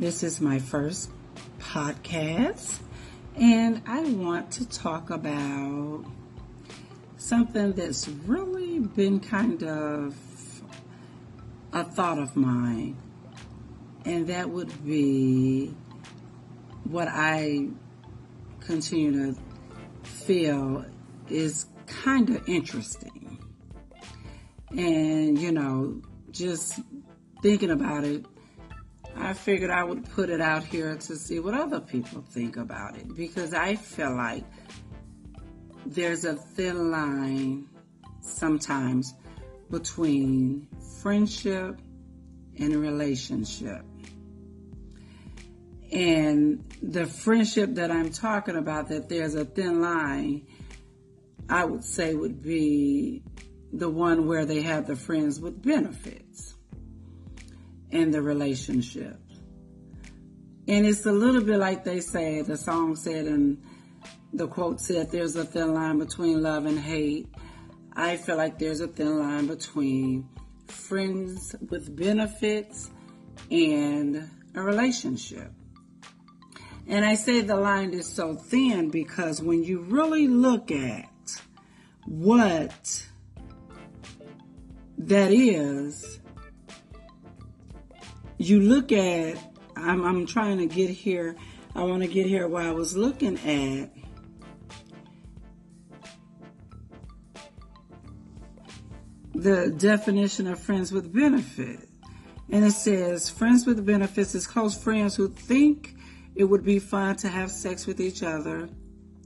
This is my first podcast, and I want to talk about something that's really been kind of a thought of mine, and that would be what I continue to feel is kind of interesting. And, you know, just thinking about it, I figured I would put it out here to see what other people think about it, because I feel like there's a thin line sometimes between friendship and relationship. And the friendship that I'm talking about, that there's a thin line, I would say would be the one where they have the friends with benefits in the relationship. And it's a little bit like they say, the song said, and the quote said, there's a thin line between love and hate. I feel like there's a thin line between friends with benefits and a relationship. And I say the line is so thin because when you really look at what that is, you look at, I'm trying to get here, I want to get here where I was looking at, the definition of friends with benefit. And it says, friends with benefits is close friends who think it would be fun to have sex with each other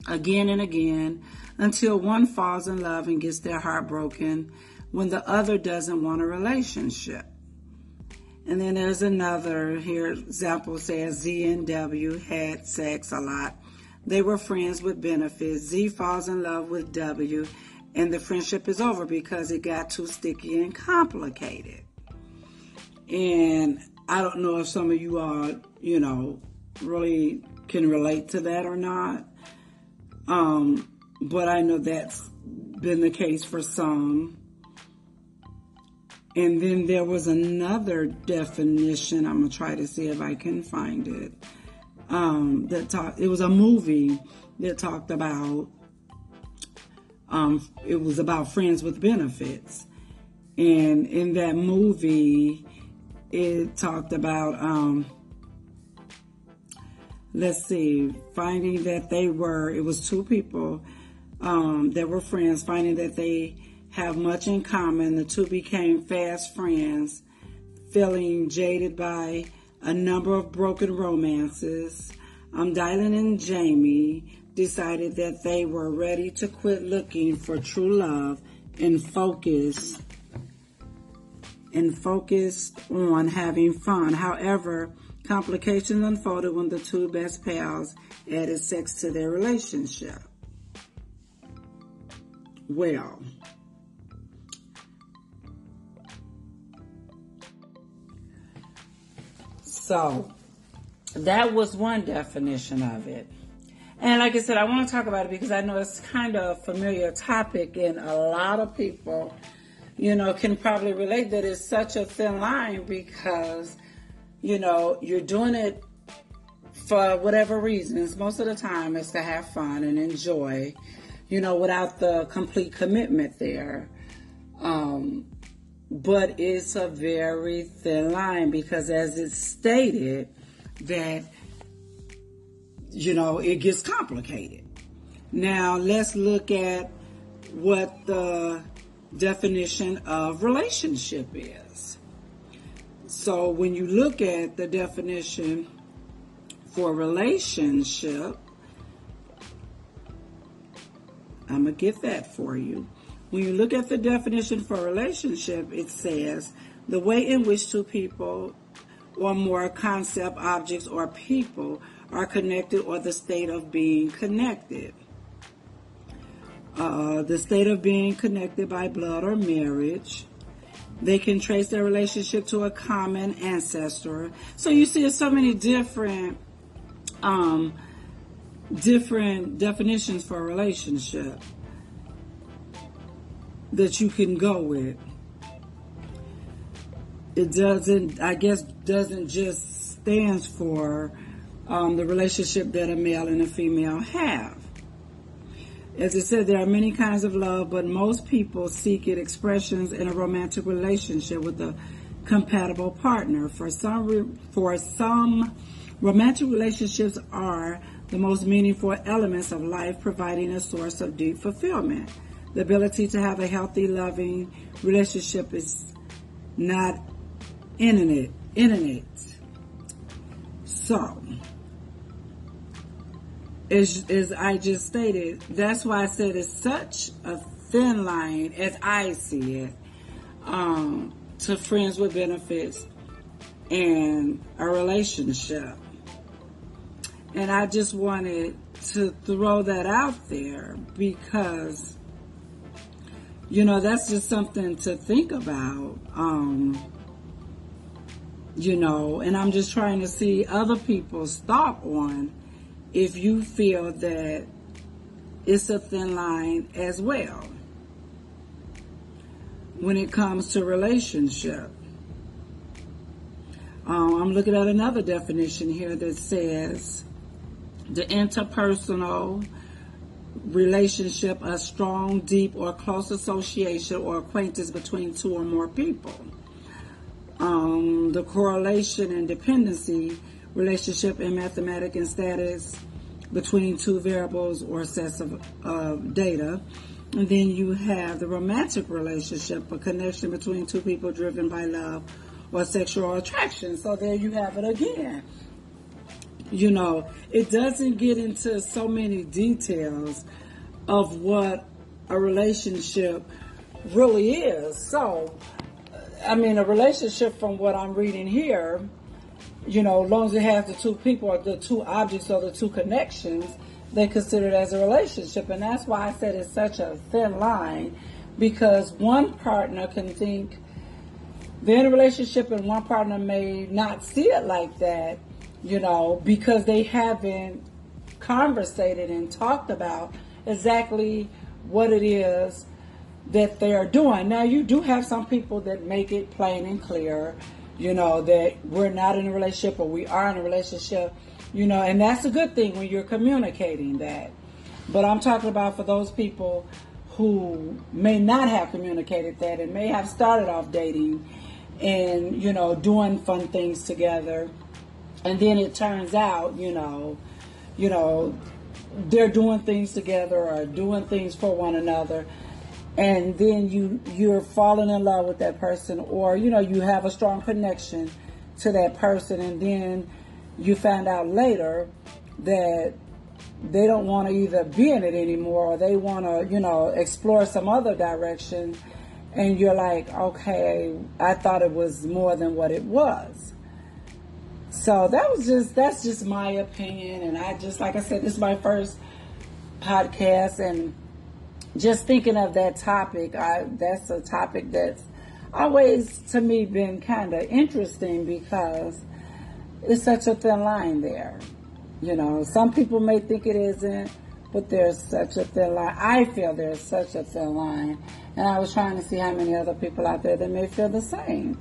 again and again until one falls in love and gets their heart broken when the other doesn't want a relationship. And then there's another here, example says Z and W had sex a lot. They were friends with benefits. Z falls in love with W and the friendship is over because it got too sticky and complicated. And I don't know if some of you are, you know, really can relate to that or not. But I know that's been the case for some. And then there was another definition. I'm going to try to see if I can find it. It was a movie that talked about, it was about friends with benefits. And in that movie, it talked about, finding that they were, it was two people that were friends, finding that they have much in common. The two became fast friends, feeling jaded by a number of broken romances. Dylan and Jamie decided that they were ready to quit looking for true love and focus on having fun. However, complications unfolded when the two best pals added sex to their relationship. Well, so that was one definition of it. And like I said, I want to talk about it because I know it's kind of a familiar topic and a lot of people, you know, can probably relate that it's such a thin line because, you know, you're doing it for whatever reasons. Most of the time it's to have fun and enjoy, you know, without the complete commitment there. But it's a very thin line because as it's stated that, you know, it gets complicated. Now let's look at what the definition of relationship is. So when you look at the definition for relationship, I'm going to get that for you. When you look at the definition for relationship, it says the way in which two people or more concept, objects, or people are connected or the state of being connected. The state of being connected by blood or marriage. They can trace their relationship to a common ancestor. So you see so many different definitions for a relationship that you can go with. It doesn't just stands for the relationship that a male and a female have. As it said, there are many kinds of love, but most people seek its expressions in a romantic relationship with a compatible partner. For some, romantic relationships are the most meaningful elements of life, providing a source of deep fulfillment. The ability to have a healthy, loving relationship is not innate. So, as I just stated, that's why I said it's such a thin line, as I see it, to friends with benefits and a relationship. And I just wanted to throw that out there because, you know, that's just something to think about, you know, and I'm just trying to see other people's thought on if you feel that it's a thin line as well when it comes to relationship. I'm looking at another definition here that says the interpersonal relationship, a strong, deep, or close association or acquaintance between two or more people. The correlation and dependency relationship in mathematics and status between two variables or sets of data. And then you have the romantic relationship, a connection between two people driven by love or sexual attraction. So there you have it again. You know, it doesn't get into so many details of what a relationship really is. So, I mean, a relationship from what I'm reading here, you know, as long as it has the two people or the two objects or the two connections, they consider it as a relationship. And that's why I said it's such a thin line, because one partner can think they're in a relationship and one partner may not see it like that, you know, because they haven't conversated and talked about exactly what it is that they are doing. Now, you do have some people that make it plain and clear, you know, that we're not in a relationship or we are in a relationship, you know, and that's a good thing when you're communicating that. But I'm talking about for those people who may not have communicated that and may have started off dating and, you know, doing fun things together. And then it turns out, you know, they're doing things together or doing things for one another. And then you're falling in love with that person, or, you know, you have a strong connection to that person. And then you find out later that they don't want to either be in it anymore, or they want to, you know, explore some other direction. And you're like, okay, I thought it was more than what it was. So that's just my opinion, and I just, like I said, this is my first podcast, and just thinking of that topic, that's a topic that's always to me been kind of interesting because it's such a thin line there. You know, some people may think it isn't, but there's such a thin line. I feel there's such a thin line, and I was trying to see how many other people out there that may feel the same.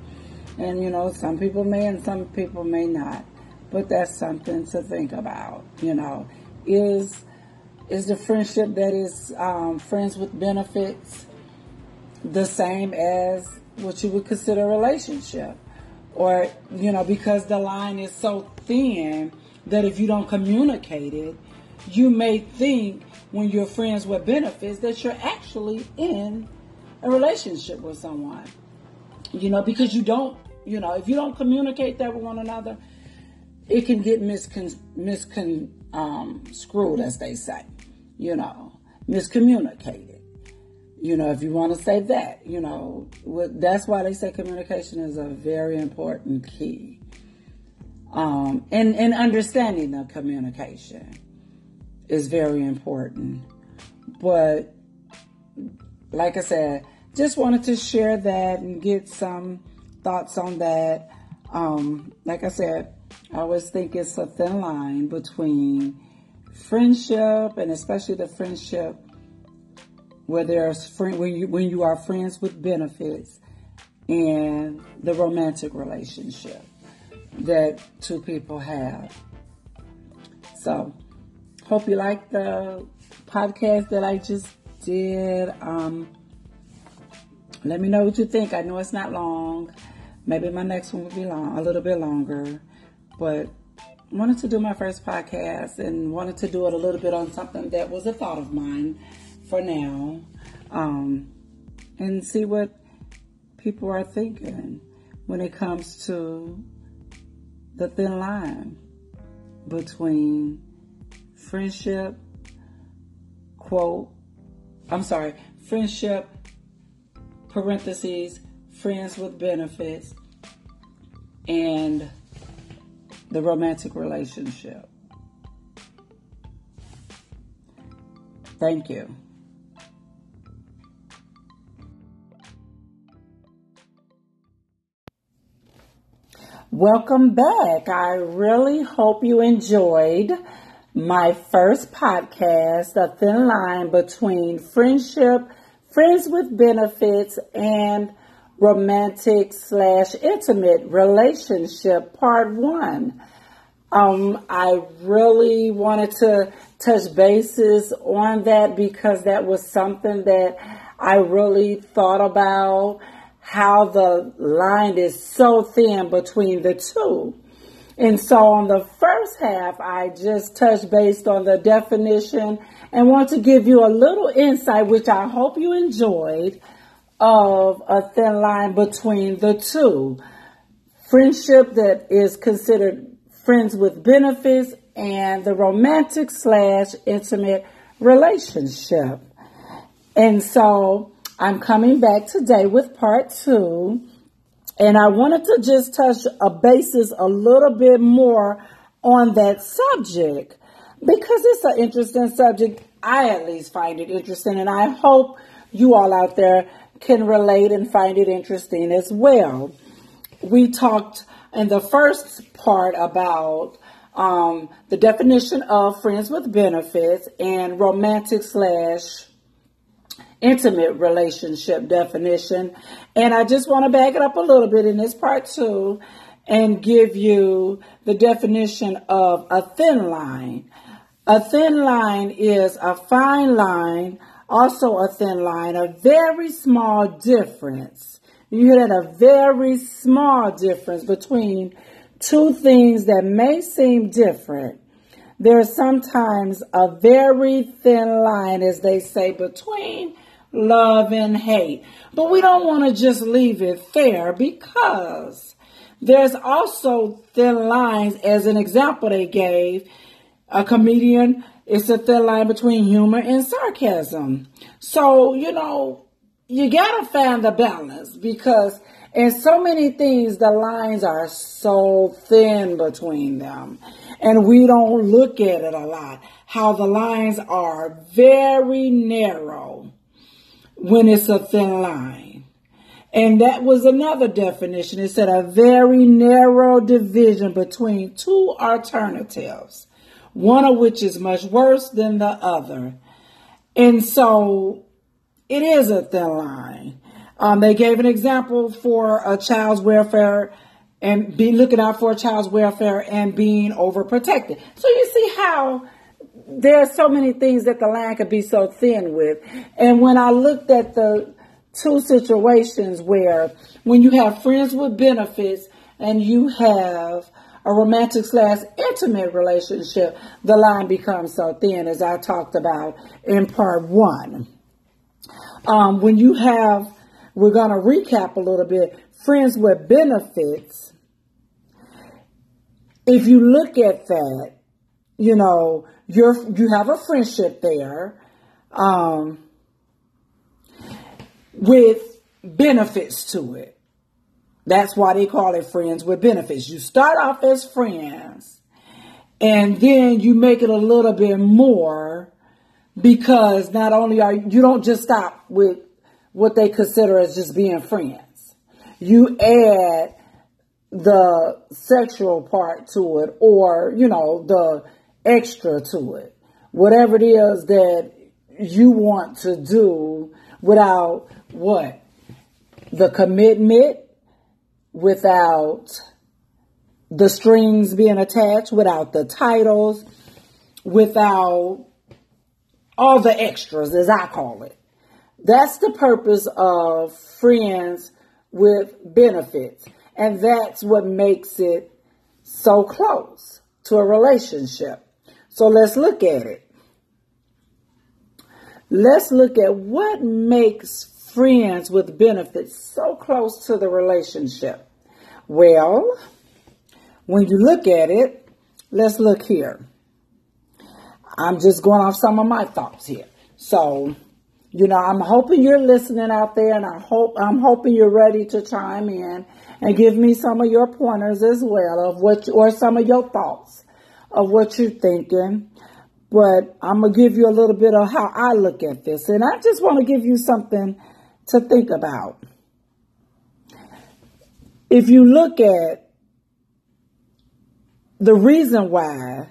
And, you know, some people may and some people may not. But that's something to think about, you know. Is the friendship that is friends with benefits the same as what you would consider a relationship? Or, you know, because the line is so thin that if you don't communicate it, you may think when you're friends with benefits that you're actually in a relationship with someone. You know, because you don't, you know, if you don't communicate that with one another, it can get misconstrued, as they say, you know, miscommunicated. You know, if you want to say that, you know, that's why they say communication is a very important key. And understanding the communication is very important. But like I said, just wanted to share that and get some thoughts on that. Like I said, I always think it's a thin line between friendship, and especially the friendship where there's when you are friends with benefits, and the romantic relationship. that two people have. So, hope you like the podcast that I just did. Let me know what you think. I know it's not long. Maybe my next one will be long, a little bit longer. But wanted to do my first podcast and wanted to do it a little bit on something that was a thought of mine for now. And see what people are thinking when it comes to the thin line between friendship, friendship, parentheses, friends with benefits, and the romantic relationship. Thank you. Welcome back. I really hope you enjoyed my first podcast, The Thin Line Between Friendship, Friends with Benefits, and Romantic/Intimate Relationship, Part 1. I really wanted to touch bases on that because that was something that I really thought about. How the line is so thin between the two. And so on the first half, I just touched based on the definition and want to give you a little insight, which I hope you enjoyed, of a thin line between the two. Friendship that is considered friends with benefits and the romantic/intimate relationship. And so I'm coming back today with part 2, and I wanted to just touch a basis a little bit more on that subject because it's an interesting subject. I at least find it interesting, and I hope you all out there can relate and find it interesting as well. We talked in the first part about the definition of friends with benefits and romantic/intimate relationship definition. And I just want to back it up a little bit in this part 2 and give you the definition of a thin line. A thin line is a fine line, also a thin line, a very small difference. You hear that? A very small difference between two things that may seem different. There's sometimes a very thin line, as they say, between love and hate. But we don't want to just leave it there because there's also thin lines. As an example they gave, a comedian, it's a thin line between humor and sarcasm. So, you got to find the balance because in so many things, the lines are so thin between them. And we don't look at it a lot, how the lines are very narrow when it's a thin line. And that was another definition. It said a very narrow division between two alternatives, one of which is much worse than the other. And so it is a thin line. They gave an example for a child's welfare and be looking out for a child's welfare and being overprotected. So you see how there's so many things that the line could be so thin with. And when I looked at the two situations where when you have friends with benefits and you have a romantic/intimate relationship, the line becomes so thin, as I talked about in part 1. When you have, we're going to recap a little bit, friends with benefits. If you look at that, you have a friendship there with benefits to it. That's why they call it friends with benefits. You start off as friends, and then you make it a little bit more because not only are you don't just stop with what they consider as just being friends. You add the sexual part to it or, the extra to it. Whatever it is that you want to do without what? The commitment, without the strings being attached, without the titles, without all the extras, as I call it. That's the purpose of Friends with Benefits. And that's what makes it so close to a relationship. So let's look at it. Let's look at what makes Friends with Benefits so close to the relationship. Well, when you look at it, let's look here. I'm just going off some of my thoughts here. So, you know, I'm hoping you're listening out there, and I'm hoping you're ready to chime in and give me some of your pointers as well, of what, or some of your thoughts of what you're thinking. But I'm going to give you a little bit of how I look at this. And I just want to give you something to think about. If you look at the reason why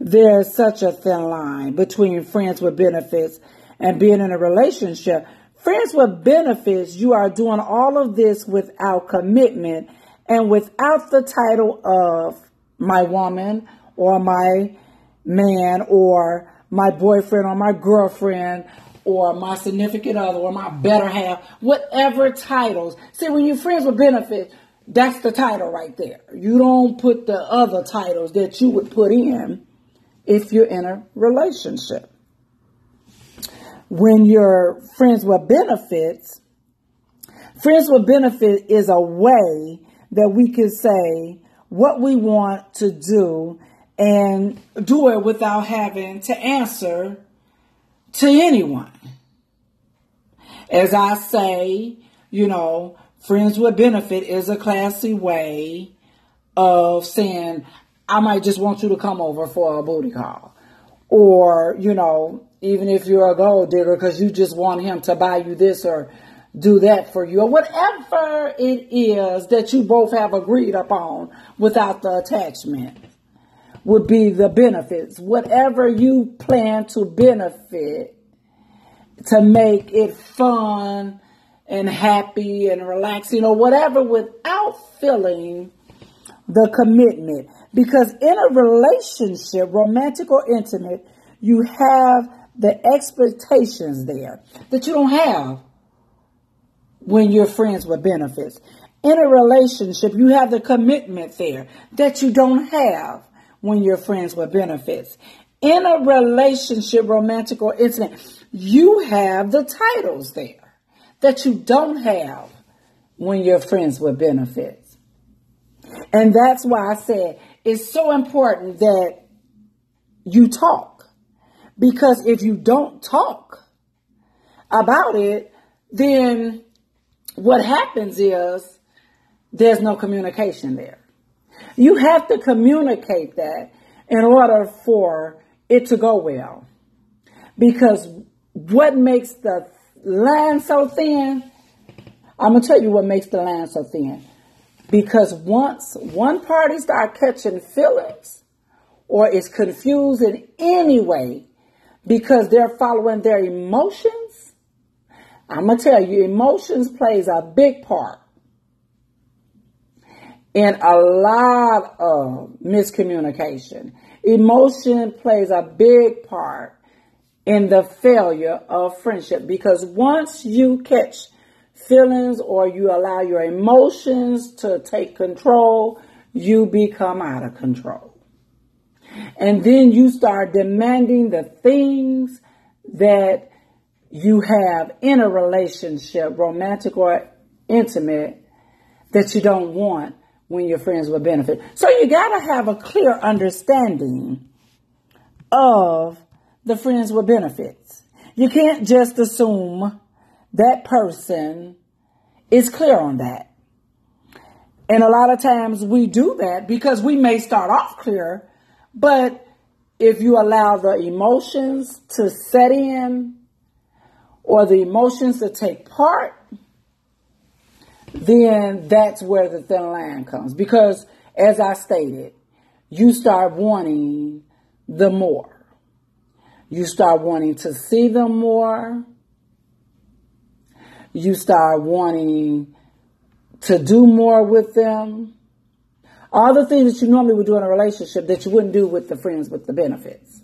there's such a thin line between Friends with Benefits and being in a relationship, Friends with Benefits, you are doing all of this without commitment and without the title of my woman or my man or my boyfriend or my girlfriend or my significant other or my better half, whatever titles. See, when you're Friends with Benefits, that's the title right there. You don't put the other titles that you would put in if you're in a relationship. When you're Friends with Benefits, Friends with Benefits is a way that we can say what we want to do and do it without having to answer to anyone. As I say, you know, Friends with Benefit is a classy way of saying, I might just want you to come over for a booty call. Or, you know, even if you're a gold digger because you just want him to buy you this or do that for you. Or whatever it is that you both have agreed upon without the attachment would be the benefits. Whatever you plan to benefit to make it fun and happy and relaxing or whatever without feeling the commitment. Because in a relationship, romantic or intimate, you have the expectations there that you don't have when you're Friends with Benefits. In a relationship, you have the commitment there that you don't have when you're Friends with Benefits. In a relationship, romantic or intimate, you have the titles there that you don't have when you're Friends with Benefits. And that's why I said it's so important that you talk. Because if you don't talk about it, then what happens is there's no communication there. You have to communicate that in order for it to go well. Because what makes the line so thin? I'm going to tell you what makes the line so thin. Because once one party starts catching feelings or is confused in any way because they're following their emotions, I'm going to tell you, emotions plays a big part in a lot of miscommunication. Emotion plays a big part in the failure of friendship. Because once you catch feelings or you allow your emotions to take control, you become out of control. And then you start demanding the things that you have in a relationship, romantic or intimate, that you don't want when you're Friends with Benefit. So you got to have a clear understanding of the Friends with Benefits. You can't just assume that person is clear on that. And a lot of times we do that because we may start off clear, but if you allow the emotions to set in or the emotions to take part, then that's where the thin line comes. Because as I stated, you start wanting the more. You start wanting to see them more. You start wanting to do more with them. All the things that you normally would do in a relationship that you wouldn't do with the friends with the benefits.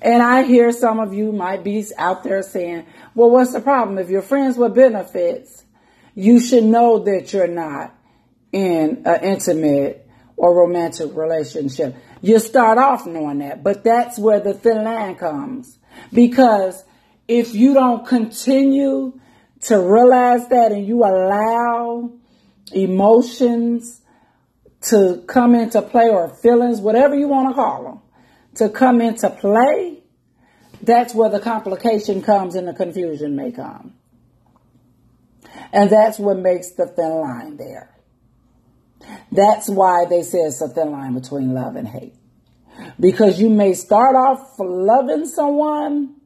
And I hear some of you might be out there saying, well, what's the problem? If you're friends with benefits, you should know that you're not in an intimate or romantic relationship. You start off knowing that, but that's where the thin line comes. Because if you don't continue to realize that and you allow emotions to come into play, or feelings, whatever you want to call them, to come into play, that's where the complication comes and the confusion may come. And that's what makes the thin line there. That's why they say it's a thin line between love and hate. Because you may start off loving someone,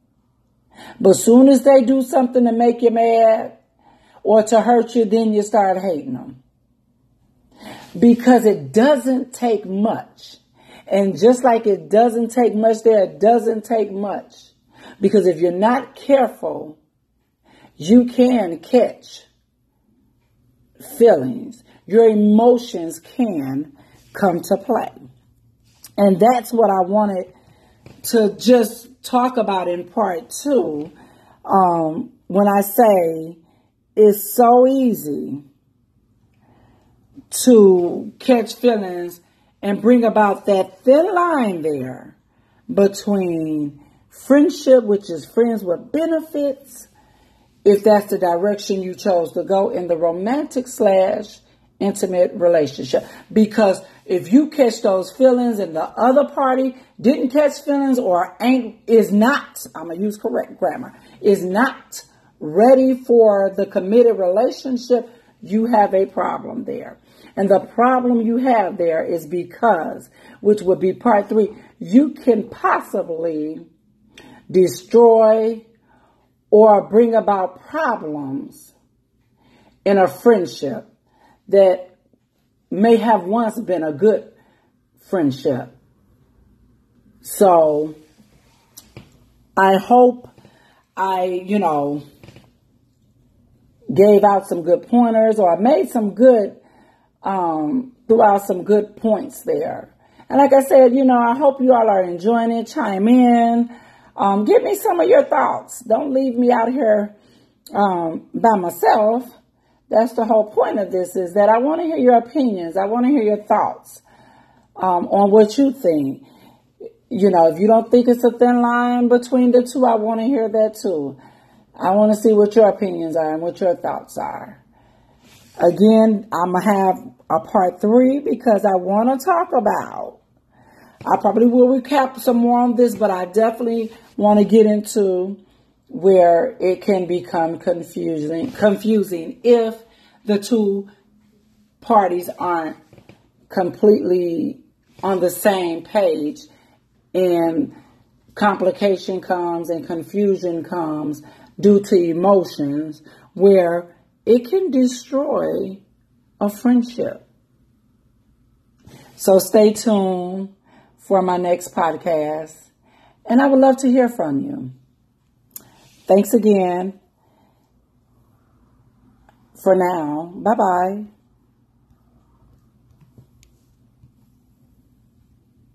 but soon as they do something to make you mad or to hurt you, then you start hating them. Because it doesn't take much. And just like it doesn't take much there, it doesn't take much. Because if you're not careful, you can catch feelings. Your emotions can come to play. And that's what I wanted to just talk about in part two. When I say it's so easy to catch feelings and bring about that thin line there between friendship, which is friends with benefits, if that's the direction you chose to go in the romantic / intimate relationship. Because if you catch those feelings and the other party didn't catch feelings or I'm going to use correct grammar, is not ready for the committed relationship, you have a problem there. And the problem you have there is because, which would be part three, you can possibly destroy or bring about problems in a friendship that may have once been a good friendship. So I hope I gave out some good pointers, or I made some good, threw out some good points there. And like I said, I hope you all are enjoying it. Chime in. Give me some of your thoughts. Don't leave me out here by myself. That's the whole point of this, is that I want to hear your opinions. I want to hear your thoughts on what you think. If you don't think it's a thin line between the two, I want to hear that too. I want to see what your opinions are and what your thoughts are. Again, I'm going to have a part three because I want to talk about, I probably will recap some more on this, but I definitely want to get into where it can become confusing if the two parties aren't completely on the same page, and complication comes and confusion comes due to emotions, where it can destroy a friendship. So stay tuned for my next podcast, and I would love to hear from you. Thanks again. For now, bye-bye.